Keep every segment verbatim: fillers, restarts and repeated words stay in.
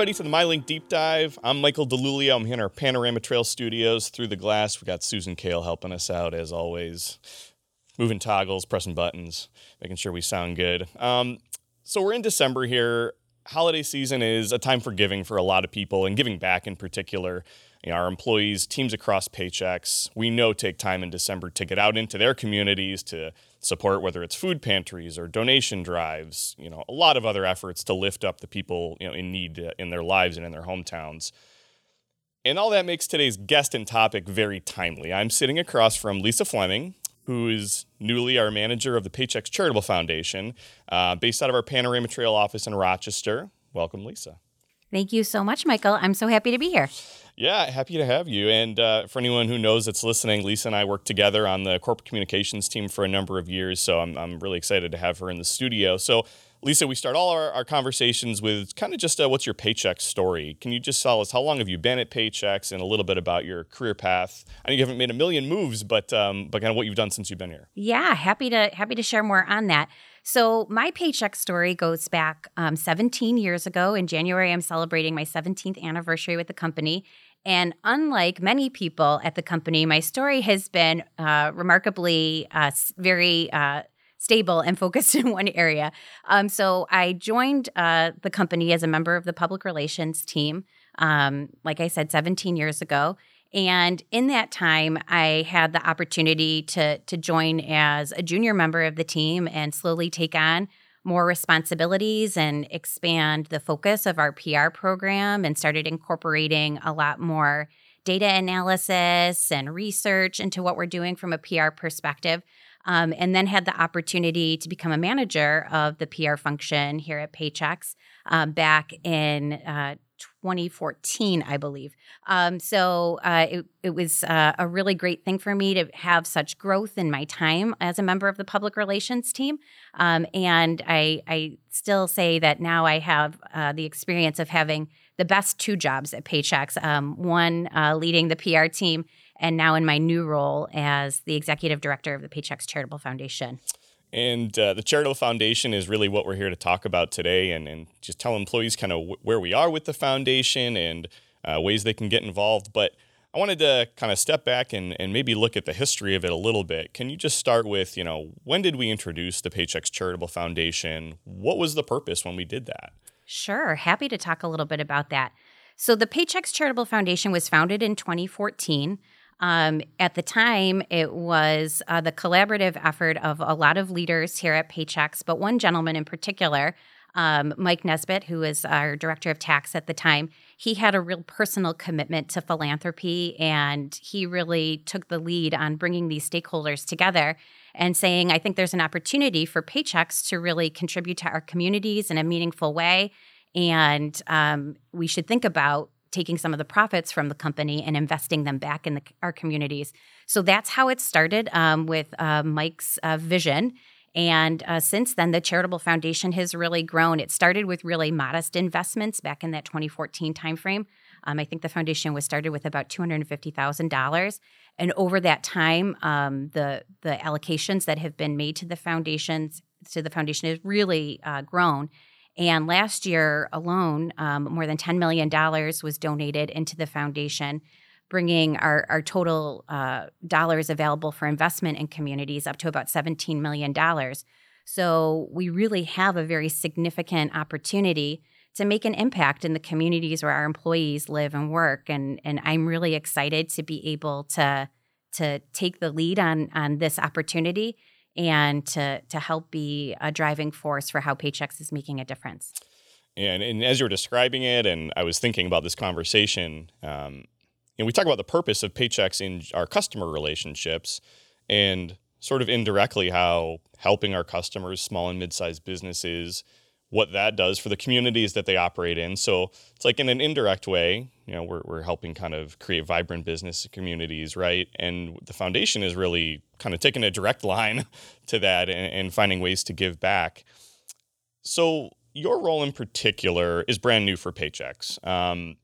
everybody, for the MyLink Deep Dive. I'm Michael DeLulio. I'm here in our Panorama Trail studios through the glass. We got Susan Kale helping us out, as always, moving toggles, pressing buttons, making sure we sound good. Um, so we're in December here. Holiday season is a time for giving for a lot of people, and giving back in particular. You know, our employees, teams across Paychex, we know take time in December to get out into their communities to support, whether it's food pantries or donation drives, you know, a lot of other efforts to lift up the people, you know, in need in their lives and in their hometowns. And all that makes today's guest and topic very timely. I'm sitting across from Lisa Fleming, who is newly our manager of the Paychex Charitable Foundation, uh, based out of our Panorama Trail office in Rochester. Welcome, Lisa. Thank you so much, Michael. I'm so happy to be here. Yeah, happy to have you. And uh, for anyone who knows that's listening, Lisa and I worked together on the corporate communications team for a number of years, so I'm I'm really excited to have her in the studio. So, Lisa, we start all our, our conversations with kind of just a, what's your Paychex story? Can you just tell us how long have you been at Paychex and a little bit about your career path? I know you haven't made a million moves, but um, but kind of what you've done since you've been here. Yeah, happy to happy to share more on that. So my Paychex story goes back um, seventeen years ago. In January, I'm celebrating my seventeenth anniversary with the company. And unlike many people at the company, my story has been uh, remarkably uh, very uh, stable and focused in one area. Um, so I joined uh, the company as a member of the public relations team, um, like I said, seventeen years ago. And in that time, I had the opportunity to to join as a junior member of the team and slowly take on more responsibilities and expand the focus of our P R program, and started incorporating a lot more data analysis and research into what we're doing from a P R perspective, um, and then had the opportunity to become a manager of the P R function here at Paychex um, back in uh twenty fourteen, I believe. Um, so uh, it, it was uh, a really great thing for me to have such growth in my time as a member of the public relations team. Um, and I, I still say that now I have uh, the experience of having the best two jobs at Paychex, um, one uh, leading the P R team, and now in my new role as the executive director of the Paychex Charitable Foundation. And uh, the Charitable Foundation is really what we're here to talk about today, and, and just tell employees kind of w- where we are with the foundation and uh, ways they can get involved. But I wanted to kind of step back and, and maybe look at the history of it a little bit. Can you just start with, you know, when did we introduce the Paychex Charitable Foundation? What was the purpose when we did that? Sure. Happy to talk a little bit about that. So the Paychex Charitable Foundation was founded in twenty fourteen. Um, at the time, it was uh, the collaborative effort of a lot of leaders here at Paychex, but one gentleman in particular, um, Mike Nesbitt, who was our director of tax at the time. He had a real personal commitment to philanthropy, and he really took the lead on bringing these stakeholders together and saying, I think there's an opportunity for Paychex to really contribute to our communities in a meaningful way, and um, we should think about taking some of the profits from the company and investing them back in the, our communities. So that's how it started um, with uh, Mike's uh, vision. And uh, since then, the Charitable Foundation has really grown. It started with really modest investments back in that twenty fourteen timeframe. Um, I think the foundation was started with about two hundred fifty thousand dollars. And over that time, um, the the allocations that have been made to the foundations to the foundation has really uh, grown. And last year alone, um, more than ten million dollars was donated into the foundation, bringing our, our total uh, dollars available for investment in communities up to about seventeen million dollars. So we really have a very significant opportunity to make an impact in the communities where our employees live and work. And, and I'm really excited to be able to, to take the lead on, on this opportunity and to to help be a driving force for how Paychex is making a difference. And, and as you were describing it, and I was thinking about this conversation, um, and we talk about the purpose of Paychex in our customer relationships, and sort of indirectly how helping our customers, small and mid-sized businesses, what that does for the communities that they operate in. So it's like in an indirect way, you know, we're we're helping kind of create vibrant business communities, right? And the foundation is really kind of taking a direct line to that and, and finding ways to give back. So your role in particular is brand new for Paychex. Um,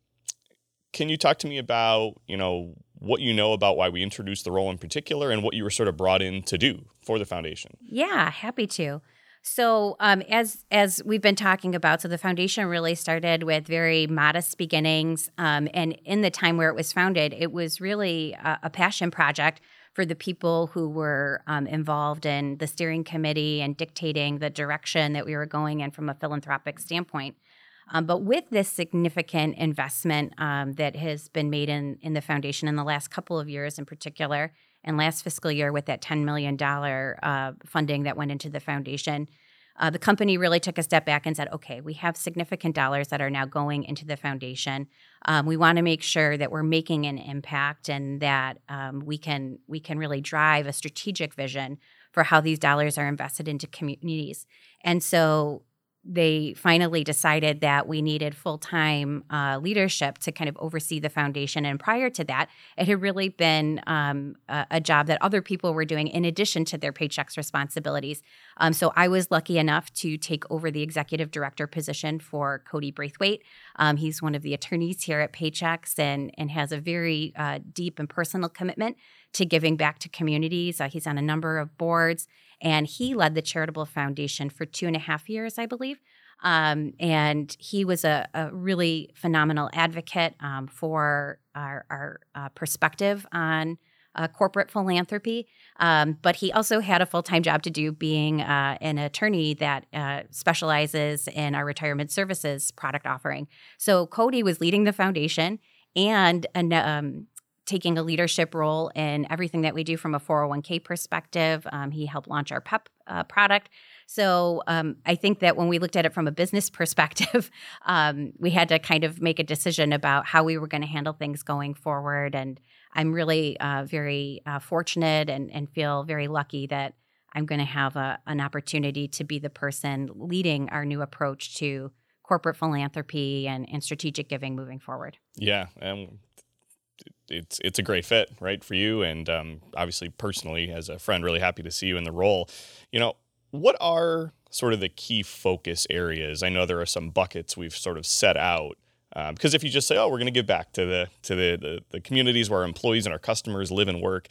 can you talk to me about, you know, what you know about why we introduced the role in particular and what you were sort of brought in to do for the foundation? Yeah, happy to. So um, as as we've been talking about, so the foundation really started with very modest beginnings. Um, and in the time where it was founded, it was really a, a passion project for the people who were um, involved in the steering committee and dictating the direction that we were going in from a philanthropic standpoint. Um, but with this significant investment um, that has been made in, in the foundation in the last couple of years in particular, and last fiscal year with that ten million dollars uh, funding that went into the foundation, uh, the company really took a step back and said, okay, we have significant dollars that are now going into the foundation. Um, we want to make sure that we're making an impact and that um, we can we can really drive a strategic vision for how these dollars are invested into communities. And so they finally decided that we needed full-time uh, leadership to kind of oversee the foundation. And prior to that, it had really been um, a, a job that other people were doing in addition to their Paychex responsibilities. Um, so I was lucky enough to take over the executive director position for Cody Braithwaite. Um, he's one of the attorneys here at Paychex and, and has a very uh, deep and personal commitment to giving back to communities. Uh, he's on a number of boards. And he led the charitable foundation for two and a half years, I believe. Um, and he was a, a really phenomenal advocate um, for our, our uh, perspective on uh, corporate philanthropy. Um, but he also had a full-time job to do, being uh, an attorney that uh, specializes in our retirement services product offering. So Cody was leading the foundation and an um, taking a leadership role in everything that we do from a four oh one k perspective. Um, he helped launch our PEP uh, product. So um, I think that when we looked at it from a business perspective, um, we had to kind of make a decision about how we were going to handle things going forward. And I'm really uh, very uh, fortunate and, and feel very lucky that I'm going to have a, an opportunity to be the person leading our new approach to corporate philanthropy and, and strategic giving moving forward. Yeah. Um- It's it's a great fit, right, for you, and um, obviously personally as a friend, really happy to see you in the role. You know, what are sort of the key focus areas? I know there are some buckets we've sort of set out um, because if you just say, oh, we're going to give back to the to the, the the communities where our employees and our customers live and work,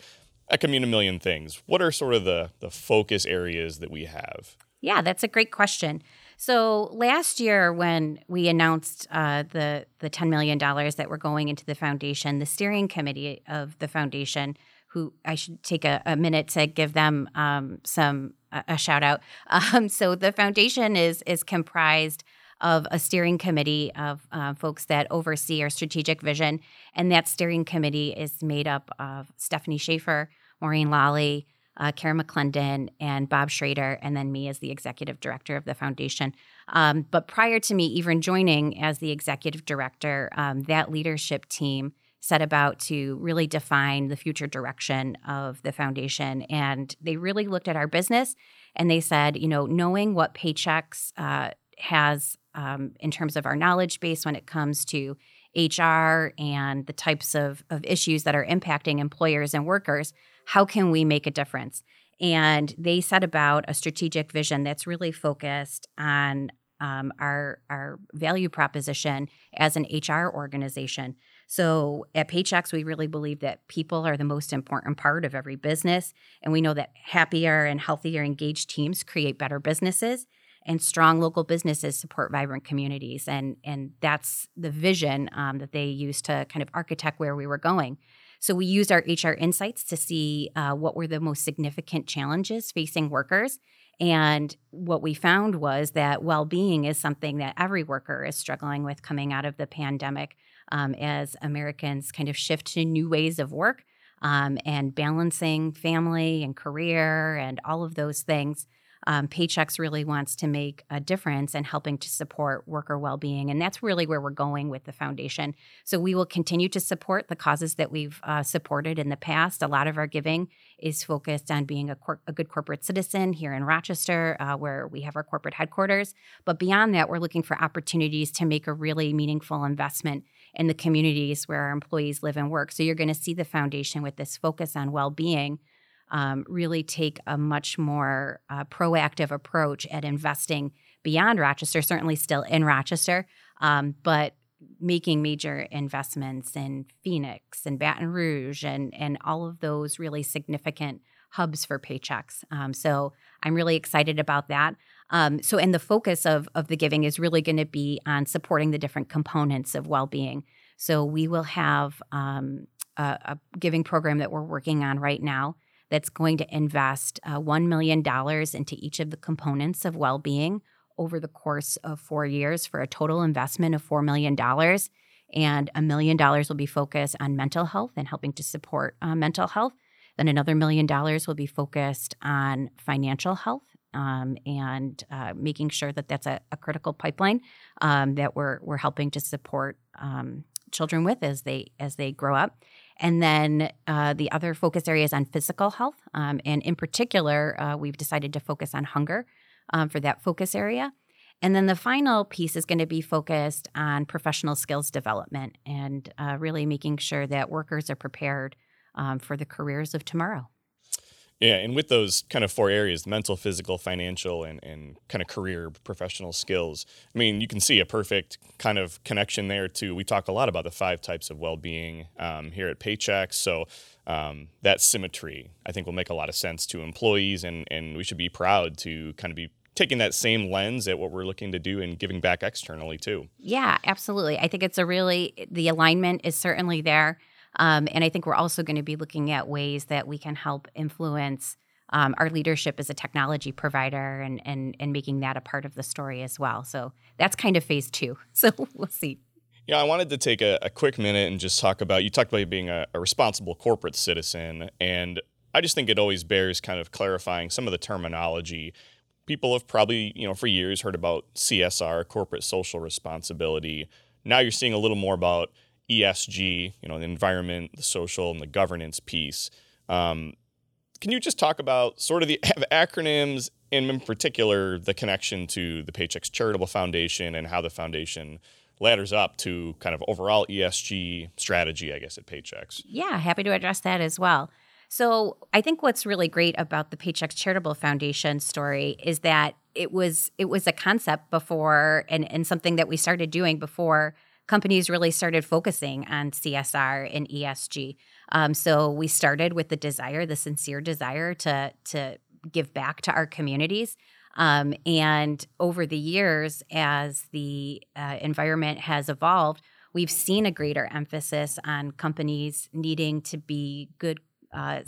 that can mean a million things. What are sort of the the focus areas that we have? Yeah, that's a great question. So last year when we announced uh, the, the ten million dollars that were going into the foundation, the steering committee of the foundation, who I should take a, a minute to give them um, some a, a shout out. Um, so the foundation is is comprised of a steering committee of uh, folks that oversee our strategic vision. And that steering committee is made up of Stephanie Schaefer, Maureen Lally, Uh, Karen McClendon, and Bob Schrader, and then me as the executive director of the foundation. Um, but prior to me even joining as the executive director, um, that leadership team set about to really define the future direction of the foundation. And they really looked at our business and they said, you know, knowing what Paychex uh, has um, in terms of our knowledge base when it comes to H R and the types of, of issues that are impacting employers and workers, how can we make a difference? And they set about a strategic vision that's really focused on um, our, our value proposition as an H R organization. So at Paychex, we really believe that people are the most important part of every business. And we know that happier and healthier engaged teams create better businesses, and strong local businesses support vibrant communities. And, and that's the vision um, that they used to kind of architect where we were going. So we used our H R insights to see uh, what were the most significant challenges facing workers. And what we found was that well-being is something that every worker is struggling with coming out of the pandemic um, as Americans kind of shift to new ways of work um, and balancing family and career and all of those things. Um, Paychex really wants to make a difference in helping to support worker well-being, and that's really where we're going with the foundation. So we will continue to support the causes that we've uh, supported in the past. A lot of our giving is focused on being a, cor- a good corporate citizen here in Rochester, uh, where we have our corporate headquarters. But beyond that, we're looking for opportunities to make a really meaningful investment in the communities where our employees live and work. So you're going to see the foundation with this focus on well-being Um, really take a much more uh, proactive approach at investing beyond Rochester, certainly still in Rochester, um, but making major investments in Phoenix and Baton Rouge and, and all of those really significant hubs for Paychex. Um, so I'm really excited about that. Um, so, and the focus of of the giving is really going to be on supporting the different components of well-being. So we will have um, a, a giving program that we're working on right now that's going to invest uh, one million dollars into each of the components of well-being over the course of four years for a total investment of four million dollars. And a million dollars will be focused on mental health and helping to support uh, mental health. Then another million dollars will be focused on financial health um, and uh, making sure that that's a, a critical pipeline um, that we're we're helping to support um, children with as they as they grow up. And then uh, the other focus area is on physical health, um, and in particular, uh, we've decided to focus on hunger um, for that focus area. And then the final piece is going to be focused on professional skills development and uh, really making sure that workers are prepared um, for the careers of tomorrow. Yeah, and with those kind of four areas, mental, physical, financial, and, and kind of career, professional skills, I mean, you can see a perfect kind of connection there too. We talk a lot about the five types of well-being um, here at Paychex, so um, that symmetry, I think, will make a lot of sense to employees, and, and we should be proud to kind of be taking that same lens at what we're looking to do and giving back externally too. Yeah, absolutely. I think it's a really, the alignment is certainly there. Um, and I think we're also going to be looking at ways that we can help influence um, our leadership as a technology provider and, and, and making that a part of the story as well. So that's kind of phase two. So we'll see. Yeah, I wanted to take a, a quick minute and just talk about, you talked about being a, a responsible corporate citizen. And I just think it always bears kind of clarifying some of the terminology. People have probably, you know, for years heard about C S R, corporate social responsibility. Now you're seeing a little more about E S G, you know, the environment, the social, and the governance piece. Um, can you just talk about sort of the acronyms, and in particular the connection to the Paychex Charitable Foundation and how the foundation ladders up to kind of overall E S G strategy, I guess, at Paychex? Yeah, happy to address that as well. So I think what's really great about the Paychex Charitable Foundation story is that it was it was a concept before and, and something that we started doing before companies really started focusing on C S R and E S G. Um, so we started with the desire, the sincere desire to, to give back to our communities. Um, and over the years, as the uh, environment has evolved, we've seen a greater emphasis on companies needing to be good Uh,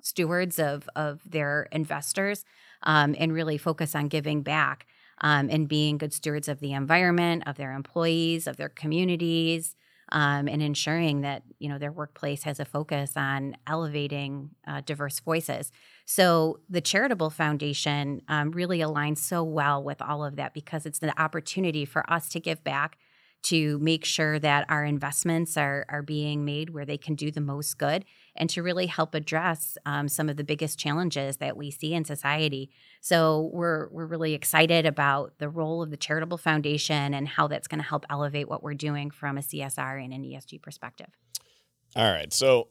stewards of of their investors um, and really focus on giving back um, and being good stewards of the environment, of their employees, of their communities, um, and ensuring that, you know, their workplace has a focus on elevating uh, diverse voices. So the Charitable Foundation um, really aligns so well with all of that because it's the opportunity for us to give back, to make sure that our investments are are being made where they can do the most good, and to really help address um, some of the biggest challenges that we see in society. So we're we're really excited about the role of the Charitable Foundation and how that's going to help elevate what we're doing from a C S R and an E S G perspective. All right. So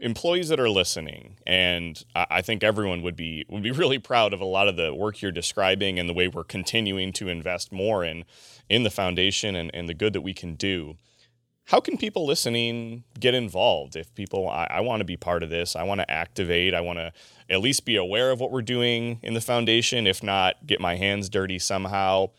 employees that are listening, and I think everyone would be would be really proud of a lot of the work you're describing and the way we're continuing to invest more in in the foundation and, and the good that we can do. How can people listening get involved? If people, I, I want to be part of this, I want to activate, I want to at least be aware of what we're doing in the foundation, if not get my hands dirty somehow,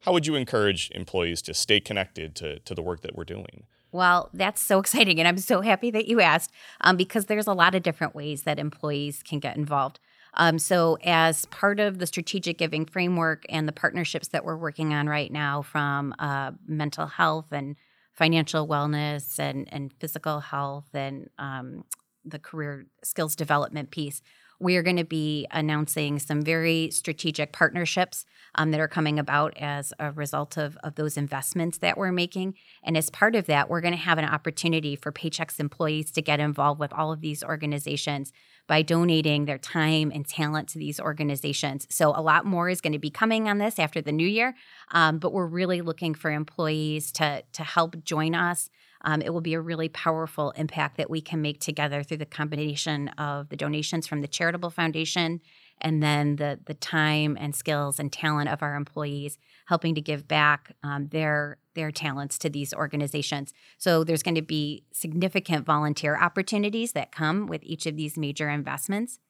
how would you encourage employees to stay connected to, to the work that we're doing? Well, that's so exciting, and I'm so happy that you asked um, because there's a lot of different ways that employees can get involved. Um, so as part of the strategic giving framework and the partnerships that we're working on right now from uh, mental health and financial wellness and, and physical health and um, the career skills development piece, we are going to be announcing some very strategic partnerships um, that are coming about as a result of, of those investments that we're making. And as part of that, we're going to have an opportunity for Paychex employees to get involved with all of these organizations by donating their time and talent to these organizations. So a lot more is going to be coming on this after the new year, um, but we're really looking for employees to, to help join us. Um, it will be a really powerful impact that we can make together through the combination of the donations from the Charitable Foundation and then the the time and skills and talent of our employees helping to give back um, their their talents to these organizations. So there's going to be significant volunteer opportunities that come with each of these major investments.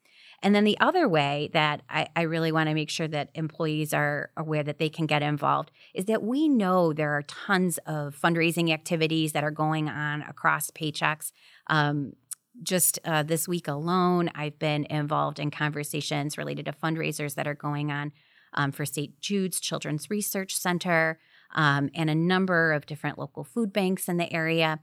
And then the other way that I, I really want to make sure that employees are aware that they can get involved is that we know there are tons of fundraising activities that are going on across Paychex. Um, just uh, this week alone, I've been involved in conversations related to fundraisers that are going on um, for Saint Jude's Children's Research Center um, and a number of different local food banks in the area.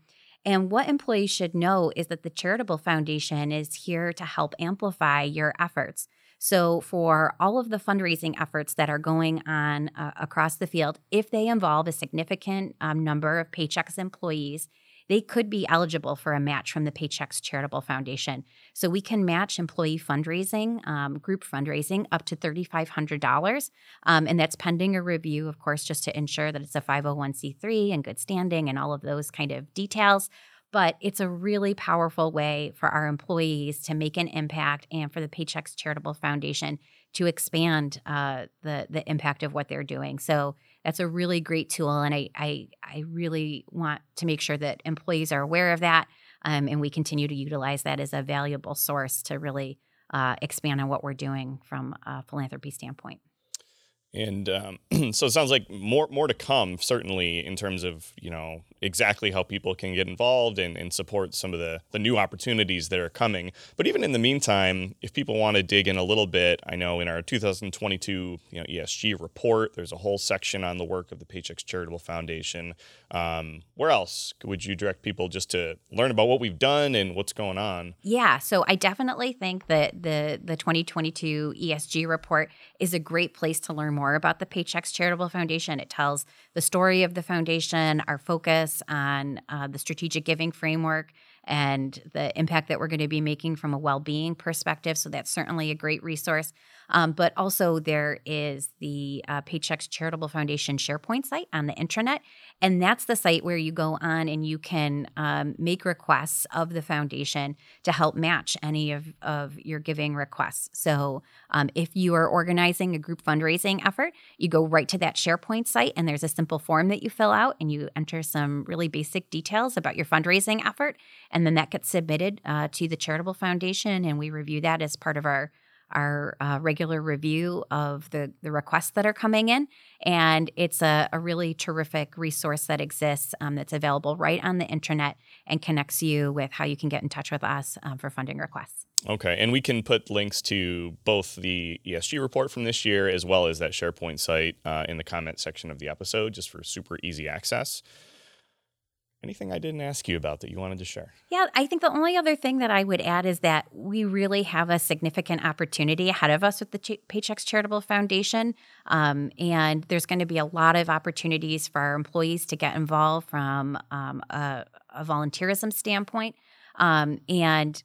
And what employees should know is that the Charitable Foundation is here to help amplify your efforts. So for all of the fundraising efforts that are going on uh, across the field, if they involve a significant um, number of Paychex employees, they could be eligible for a match from the Paychex Charitable Foundation. So we can match employee fundraising, um, group fundraising, up to three thousand five hundred dollars. Um, and that's pending a review, of course, just to ensure that it's a five oh one c three and good standing and all of those kind of details. But it's a really powerful way for our employees to make an impact and for the Paychex Charitable Foundation to expand uh, the, the impact of what they're doing. So that's a really great tool, and I I, I really want to make sure that employees are aware of that, um, and we continue to utilize that as a valuable source to really uh, expand on what we're doing from a philanthropy standpoint. And um, so it sounds like more more to come, certainly, in terms of, you know, exactly how people can get involved and, and support some of the, the new opportunities that are coming. But even in the meantime, if people want to dig in a little bit, I know in our two thousand twenty-two you know, E S G report, there's a whole section on the work of the Paychex Charitable Foundation. Um, where else would you direct people just to learn about what we've done and what's going on? Yeah, so I definitely think that the, the twenty twenty-two E S G report is a great place to learn more about the Paychex Charitable Foundation. It tells the story of the foundation, our focus on uh, the strategic giving framework and the impact that we're going to be making from a well-being perspective. So that's certainly a great resource. Um, but also there is the uh, Paychex Charitable Foundation SharePoint site on the intranet. And that's the site where you go on and you can um, make requests of the foundation to help match any of, of your giving requests. So um, if you are organizing a group fundraising effort, you go right to that SharePoint site and there's a simple form that you fill out and you enter some really basic details about your fundraising effort. And then that gets submitted uh, to the Charitable Foundation, and we review that as part of our our uh, regular review of the, the requests that are coming in. And it's a, a really terrific resource that exists um, that's available right on the intranet and connects you with how you can get in touch with us um, for funding requests. Okay. And we can put links to both the E S G report from this year as well as that SharePoint site uh, in the comment section of the episode just for super easy access. Anything I didn't ask you about that you wanted to share? Yeah, I think the only other thing that I would add is that we really have a significant opportunity ahead of us with the Ch- Paychex Charitable Foundation, um, and there's going to be a lot of opportunities for our employees to get involved from um, a, a volunteerism standpoint. Um, and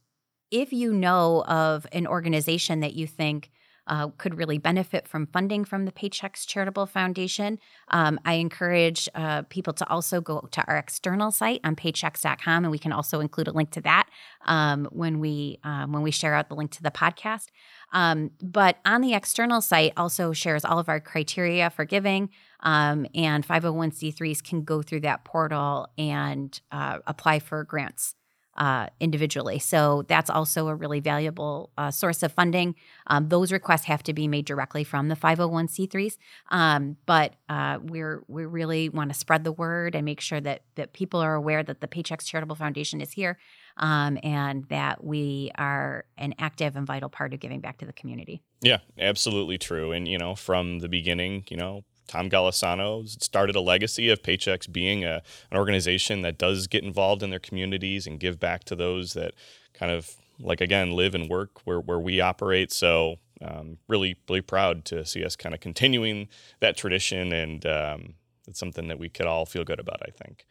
if you know of an organization that you think Uh, could really benefit from funding from the Paychex Charitable Foundation, Um, I encourage uh, people to also go to our external site on paychex dot com, and we can also include a link to that um, when we um, when we share out the link to the podcast. Um, but on the external site also shares all of our criteria for giving, um, and five oh one c threes can go through that portal and uh, apply for grants Uh, individually. So that's also a really valuable uh, source of funding. Um, those requests have to be made directly from the five oh one c threes. Um, but uh, we're we really want to spread the word and make sure that, that people are aware that the Paychex Charitable Foundation is here um, and that we are an active and vital part of giving back to the community. Yeah, absolutely true. And, you know, from the beginning, you know, Tom Golisano started a legacy of Paychex being a, an organization that does get involved in their communities and give back to those that kind of, like, again, live and work where, where we operate. So um, really, really proud to see us kind of continuing that tradition, and um, it's something that we could all feel good about, I think.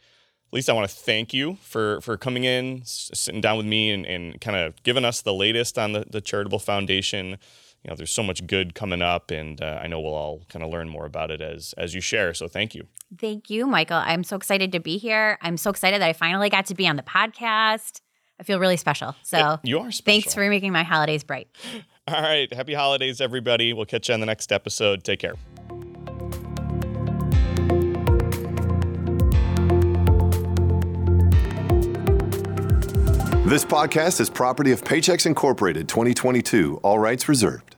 Lisa, I want to thank you for, for coming in, sitting down with me and, and kind of giving us the latest on the, the Charitable Foundation. You know, there's so much good coming up, and uh, I know we'll all kind of learn more about it as as you share. So thank you. Thank you, Michael. I'm so excited to be here. I'm so excited that I finally got to be on the podcast. I feel really special. So you are special. Thanks for making my holidays bright. All right. Happy holidays, everybody. We'll catch you on the next episode. Take care. This podcast is property of Paychex Incorporated twenty twenty-two, all rights reserved.